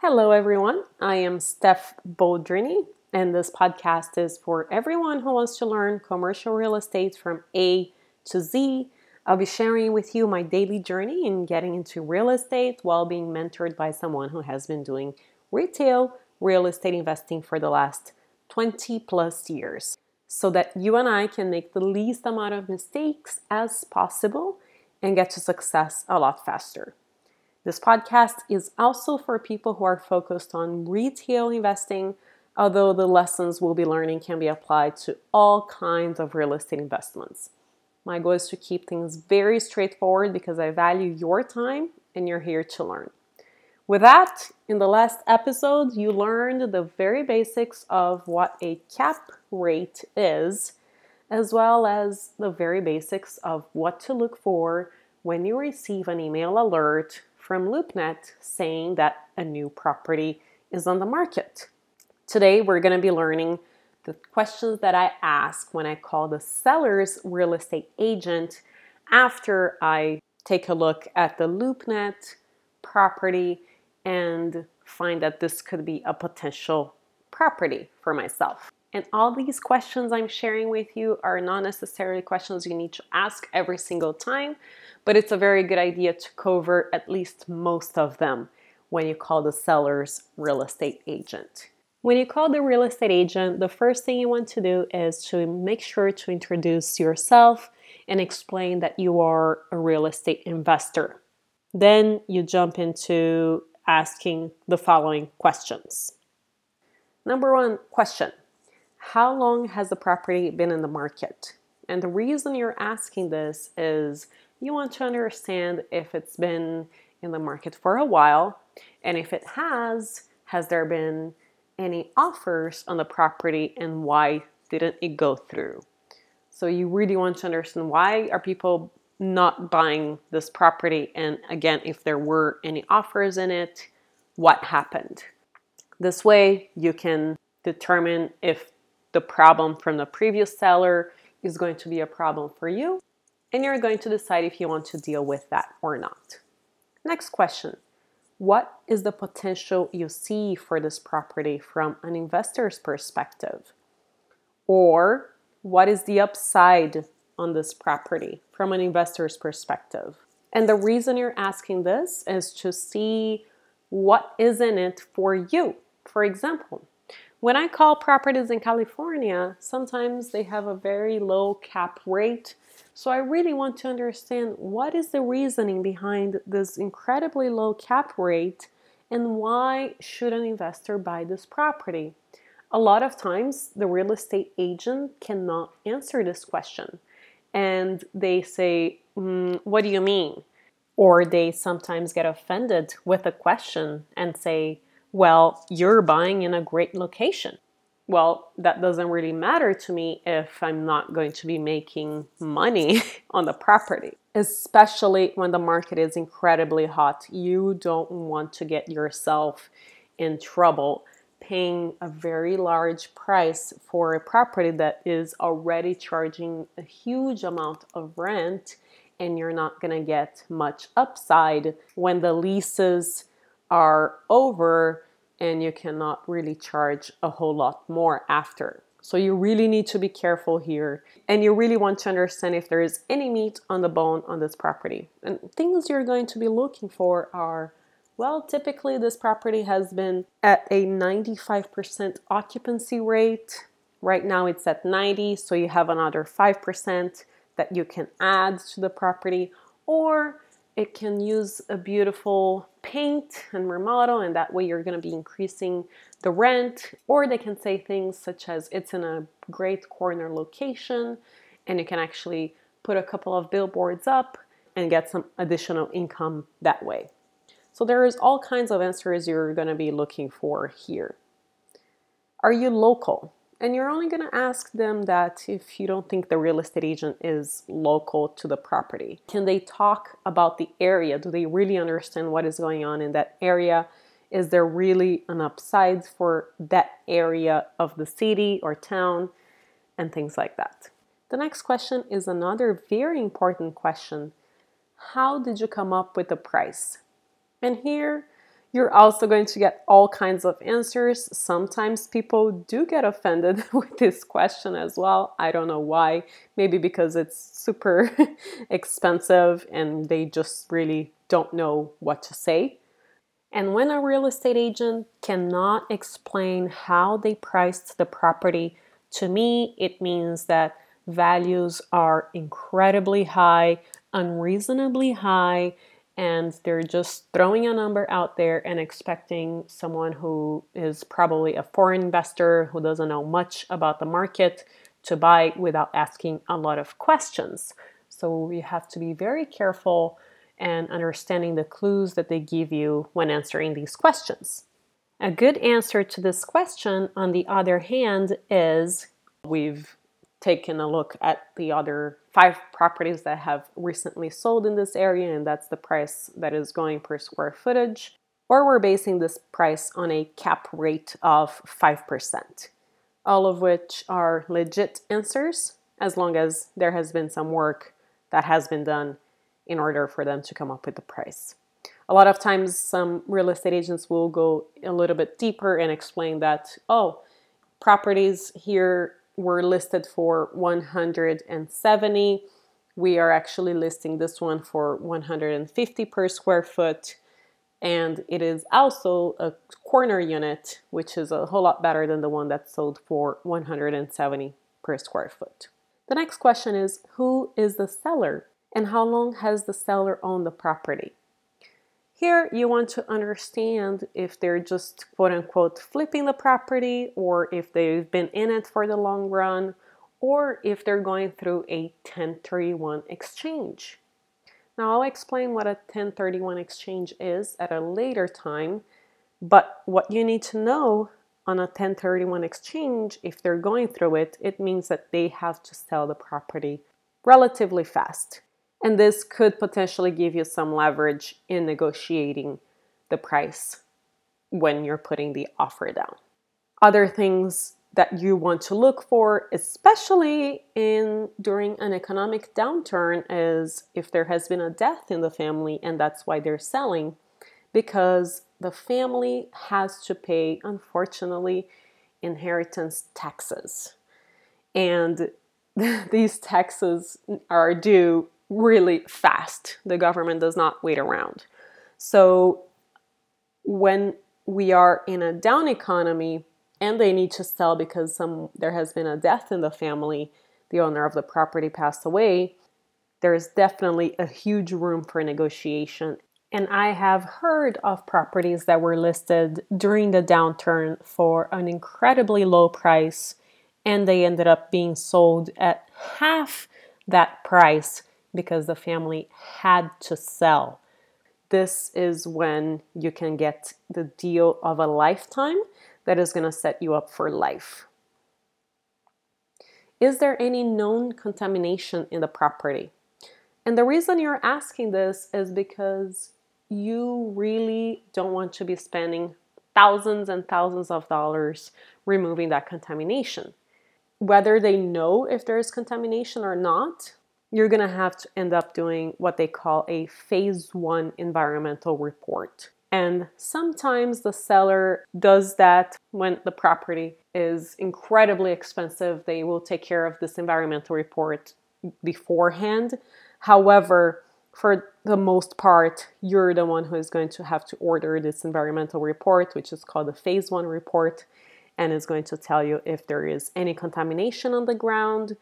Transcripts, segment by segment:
Hello, everyone. I am Steph Bodrini, and this podcast is for everyone who wants to learn commercial real estate from A to Z. I'll be sharing with you my daily journey in getting into real estate while being mentored by someone who has been doing retail real estate investing for the last 20 plus years so that you and I can make the least amount of mistakes as possible and get to success a lot faster. This podcast is also for people who are focused on retail investing, although the lessons we'll be learning can be applied to all kinds of real estate investments. My goal is to keep things very straightforward because I value your time and you're here to learn. With that, in the last episode, you learned the very basics of what a cap rate is, as well as the very basics of what to look for when you receive an email alert from LoopNet saying that a new property is on the market. Today, we're going to be learning the questions that I ask when I call the seller's real estate agent after I take a look at the LoopNet property and find that this could be a potential property for myself. And all these questions I'm sharing with you are not necessarily questions you need to ask every single time, but it's a very good idea to cover at least most of them when you call the seller's real estate agent. When you call the real estate agent, the first thing you want to do is to make sure to introduce yourself and explain that you are a real estate investor. Then you jump into asking the following questions. Number one question. How long has the property been in the market? And the reason you're asking this is you want to understand if it's been in the market for a while, and if it has there been any offers on the property and why didn't it go through? So you really want to understand why are people not buying this property, and again, if there were any offers in it, what happened? This way you can determine if the problem from the previous seller is going to be a problem for you, and you're going to decide if you want to deal with that or not. Next question. What is the potential you see for this property from an investor's perspective? Or what is the upside on this property from an investor's perspective? And the reason you're asking this is to see what is in it for you. For example, when I call properties in California, sometimes they have a very low cap rate. So I really want to understand what is the reasoning behind this incredibly low cap rate and why should an investor buy this property? A lot of times the real estate agent cannot answer this question and they say, what do you mean? Or they sometimes get offended with a question and say, well, you're buying in a great location. Well, that doesn't really matter to me if I'm not going to be making money on the property, especially when the market is incredibly hot. You don't want to get yourself in trouble paying a very large price for a property that is already charging a huge amount of rent, and you're not going to get much upside when the leases are over and you cannot really charge a whole lot more after. So you really need to be careful here, and you really want to understand if there is any meat on the bone on this property. And things you're going to be looking for are, well, typically this property has been at a 95% occupancy rate. Right now it's at 90, so you have another 5% that you can add to the property, or it can use a beautiful paint and remodel, and that way you're going to be increasing the rent. Or they can say things such as it's in a great corner location and you can actually put a couple of billboards up and get some additional income that way. So there is all kinds of answers you're going to be looking for here. Are you local? And you're only going to ask them that if you don't think the real estate agent is local to the property. Can they talk about the area? Do they really understand what is going on in that area? Is there really an upside for that area of the city or town? And things like that. The next question is another very important question. How did you come up with the price? And here You're also going to get all kinds of answers. Sometimes people do get offended with this question as well. I don't know why. Maybe because it's super expensive and they just really don't know what to say. And when a real estate agent cannot explain how they priced the property, to me, it means that values are incredibly high, unreasonably high, and they're just throwing a number out there and expecting someone who is probably a foreign investor who doesn't know much about the market to buy without asking a lot of questions. So we have to be very careful and understanding the clues that they give you when answering these questions. A good answer to this question, on the other hand, is we've taken a look at the other 5 properties that have recently sold in this area, and that's the price that is going per square footage, or we're basing this price on a cap rate of 5%, all of which are legit answers as long as there has been some work that has been done in order for them to come up with the price. A lot of times some real estate agents will go a little bit deeper and explain that, oh, properties here were listed for 170. We are actually listing this one for 150 per square foot. And it is also a corner unit, which is a whole lot better than the one that sold for 170 per square foot. The next question is, who is the seller and how long has the seller owned the property? Here you want to understand if they're just quote unquote flipping the property, or if they've been in it for the long run, or if they're going through a 1031 exchange. Now I'll explain what a 1031 exchange is at a later time, but what you need to know on a 1031 exchange, if they're going through it, it means that they have to sell the property relatively fast. And this could potentially give you some leverage in negotiating the price when you're putting the offer down. Other things that you want to look for, especially during an economic downturn, is if there has been a death in the family and that's why they're selling, because the family has to pay, unfortunately, inheritance taxes. And these taxes are due really fast. The government does not wait around. So when we are in a down economy and they need to sell because there has been a death in the family, the owner of the property passed away, there is definitely a huge room for negotiation. And I have heard of properties that were listed during the downturn for an incredibly low price, and they ended up being sold at half that price because the family had to sell. This is when you can get the deal of a lifetime that is going to set you up for life. Is there any known contamination in the property? And the reason you're asking this is because you really don't want to be spending thousands and thousands of dollars removing that contamination. Whether they know if there is contamination or not, you're going to have to end up doing what they call a phase 1 environmental report. And sometimes the seller does that when the property is incredibly expensive. They will take care of this environmental report beforehand. However, for the most part, you're the one who is going to have to order this environmental report, which is called the phase 1 report, and is going to tell you if there is any contamination on the ground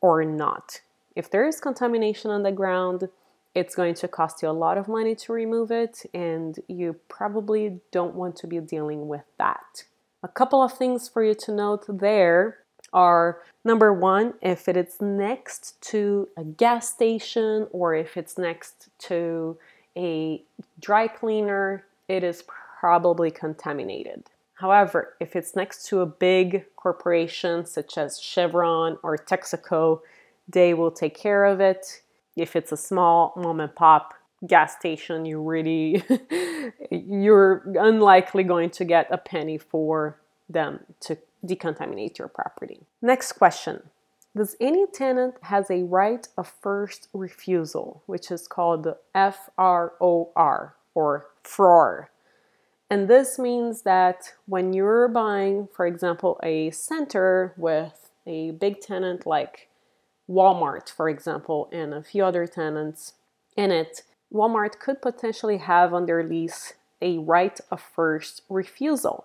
or not. If there is contamination on the ground, it's going to cost you a lot of money to remove it, and you probably don't want to be dealing with that. A couple of things for you to note there are, number one, if it's next to a gas station or if it's next to a dry cleaner, it is probably contaminated. However, if it's next to a big corporation such as Chevron or Texaco, they will take care of it. If it's a small mom and pop gas station, you're unlikely going to get a penny for them to decontaminate your property. Next question. Does any tenant has a right of first refusal, which is called the FROR or FROR? And this means that when you're buying, for example, a center with a big tenant like Walmart, for example, and a few other tenants in it, Walmart could potentially have on their lease a right of first refusal.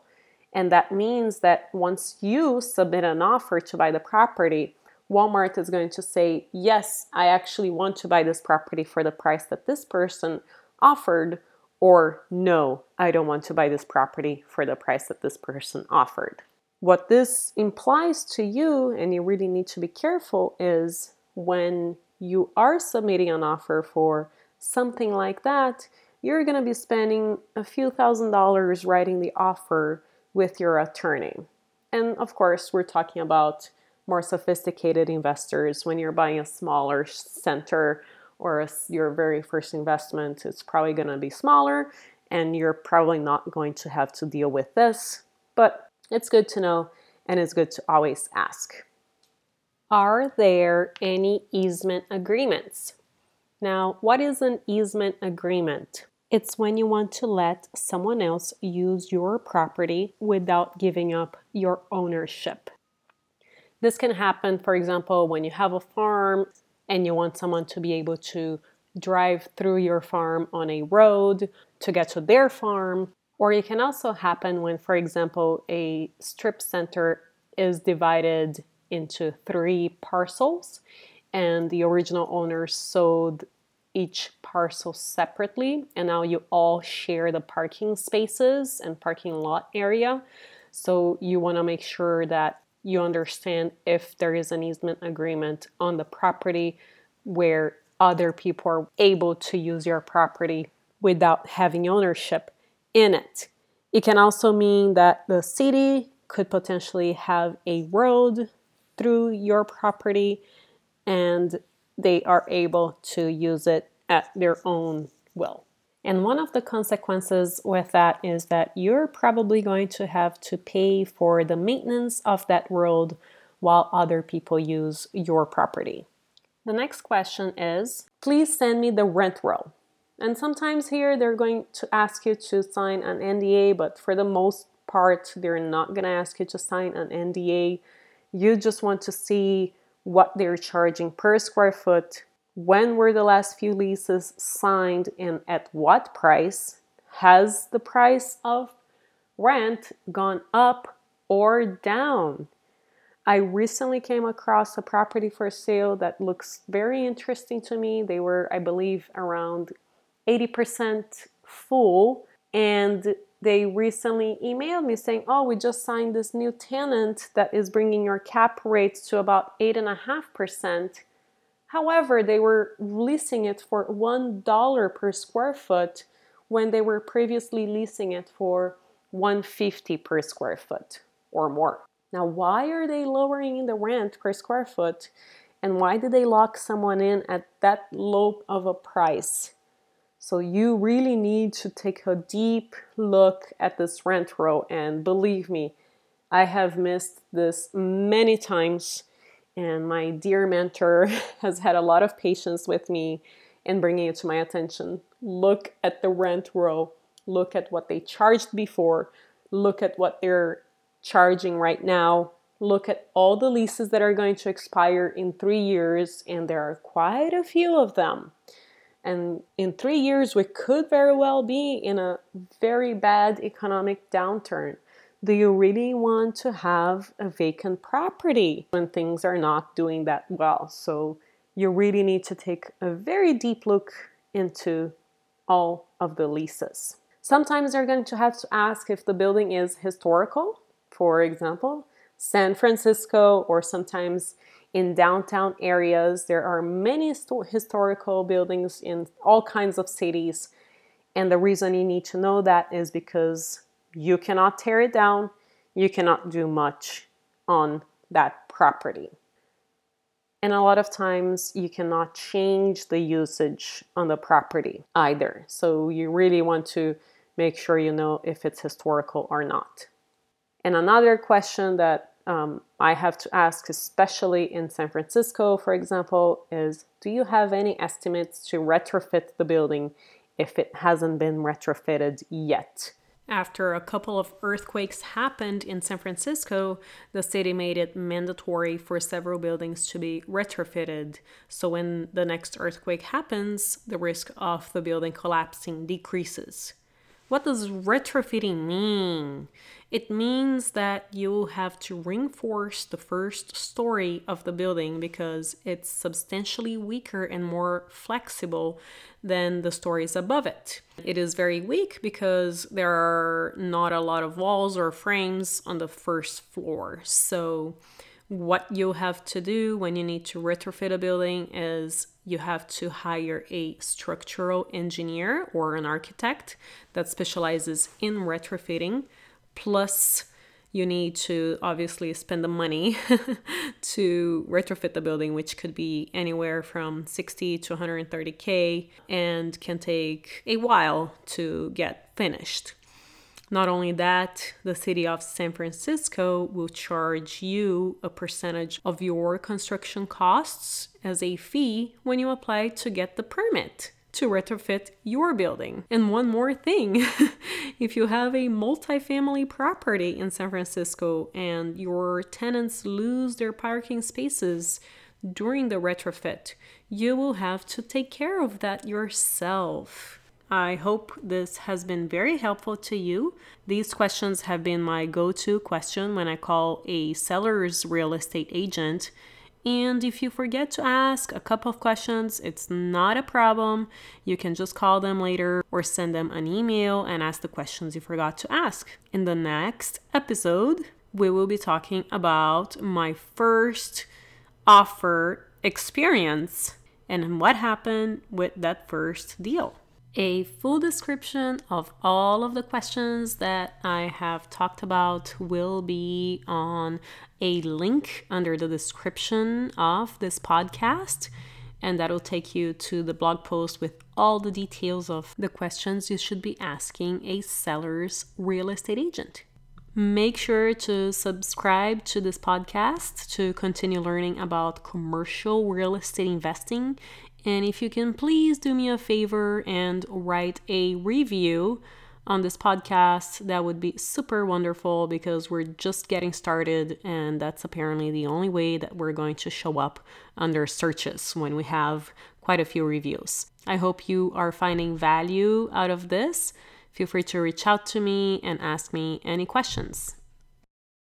And that means that once you submit an offer to buy the property, Walmart is going to say, yes, I actually want to buy this property for the price that this person offered, or no, I don't want to buy this property for the price that this person offered. What this implies to you, and you really need to be careful, is when you are submitting an offer for something like that, you're going to be spending a few $1,000s writing the offer with your attorney. And of course, we're talking about more sophisticated investors. When you're buying a smaller center or your very first investment, it's probably going to be smaller and you're probably not going to have to deal with this. But it's good to know, and it's good to always ask. Are there any easement agreements? Now, what is an easement agreement? It's when you want to let someone else use your property without giving up your ownership. This can happen, for example, when you have a farm and you want someone to be able to drive through your farm on a road to get to their farm. Or it can also happen when, for example, a strip center is divided into 3 parcels and the original owner sold each parcel separately, and now you all share the parking spaces and parking lot area. So you want to make sure that you understand if there is an easement agreement on the property where other people are able to use your property without having ownership in it. It can also mean that the city could potentially have a road through your property and they are able to use it at their own will. And one of the consequences with that is that you're probably going to have to pay for the maintenance of that road while other people use your property. The next question is, please send me the rent roll. And sometimes here they're going to ask you to sign an NDA, but for the most part, they're not going to ask you to sign an NDA. You just want to see what they're charging per square foot, when were the last few leases signed, and at what price. Has the price of rent gone up or down? I recently came across a property for sale that looks very interesting to me. They were, I believe, around 80% full, and they recently emailed me saying, oh, we just signed this new tenant that is bringing your cap rates to about 8.5%. However, they were leasing it for $1 per square foot when they were previously leasing it for $1.50 per square foot or more. Now, why are they lowering the rent per square foot? And why did they lock someone in at that low of a price? So you really need to take a deep look at this rent roll, and believe me, I have missed this many times, and my dear mentor has had a lot of patience with me in bringing it to my attention. Look at the rent roll, look at what they charged before, look at what they're charging right now, look at all the leases that are going to expire in 3 years, and there are quite a few of them. And in 3 years, we could very well be in a very bad economic downturn. Do you really want to have a vacant property when things are not doing that well? So you really need to take a very deep look into all of the leases. Sometimes they're going to have to ask if the building is historical. For example, San Francisco, or sometimes in downtown areas, there are many historical buildings in all kinds of cities. And the reason you need to know that is because you cannot tear it down. You cannot do much on that property. And a lot of times you cannot change the usage on the property either. So you really want to make sure you know if it's historical or not. And another question that I have to ask, especially in San Francisco, for example, is, do you have any estimates to retrofit the building if it hasn't been retrofitted yet? After a couple of earthquakes happened in San Francisco, the city made it mandatory for several buildings to be retrofitted. So when the next earthquake happens, the risk of the building collapsing decreases. What does retrofitting mean? It means that you have to reinforce the first story of the building because it's substantially weaker and more flexible than the stories above it. It is very weak because there are not a lot of walls or frames on the first floor. So what you have to do when you need to retrofit a building is you have to hire a structural engineer or an architect that specializes in retrofitting. Plus, you need to obviously spend the money to retrofit the building, which could be anywhere from 60 to 130K and can take a while to get finished. Not only that, the city of San Francisco will charge you a percentage of your construction costs as a fee when you apply to get the permit to retrofit your building. And one more thing, if you have a multifamily property in San Francisco and your tenants lose their parking spaces during the retrofit, you will have to take care of that yourself. I hope this has been very helpful to you. These questions have been my go-to question when I call a seller's real estate agent. And if you forget to ask a couple of questions, it's not a problem. You can just call them later or send them an email and ask the questions you forgot to ask. In the next episode, we will be talking about my first offer experience and what happened with that first deal. A full description of all of the questions that I have talked about will be on a link under the description of this podcast, and that'll take you to the blog post with all the details of the questions you should be asking a seller's real estate agent. Make sure to subscribe to this podcast to continue learning about commercial real estate investing. And if you can, please do me a favor and write a review on this podcast. That would be super wonderful because we're just getting started, and that's apparently the only way that we're going to show up under searches when we have quite a few reviews. I hope you are finding value out of this. Feel free to reach out to me and ask me any questions.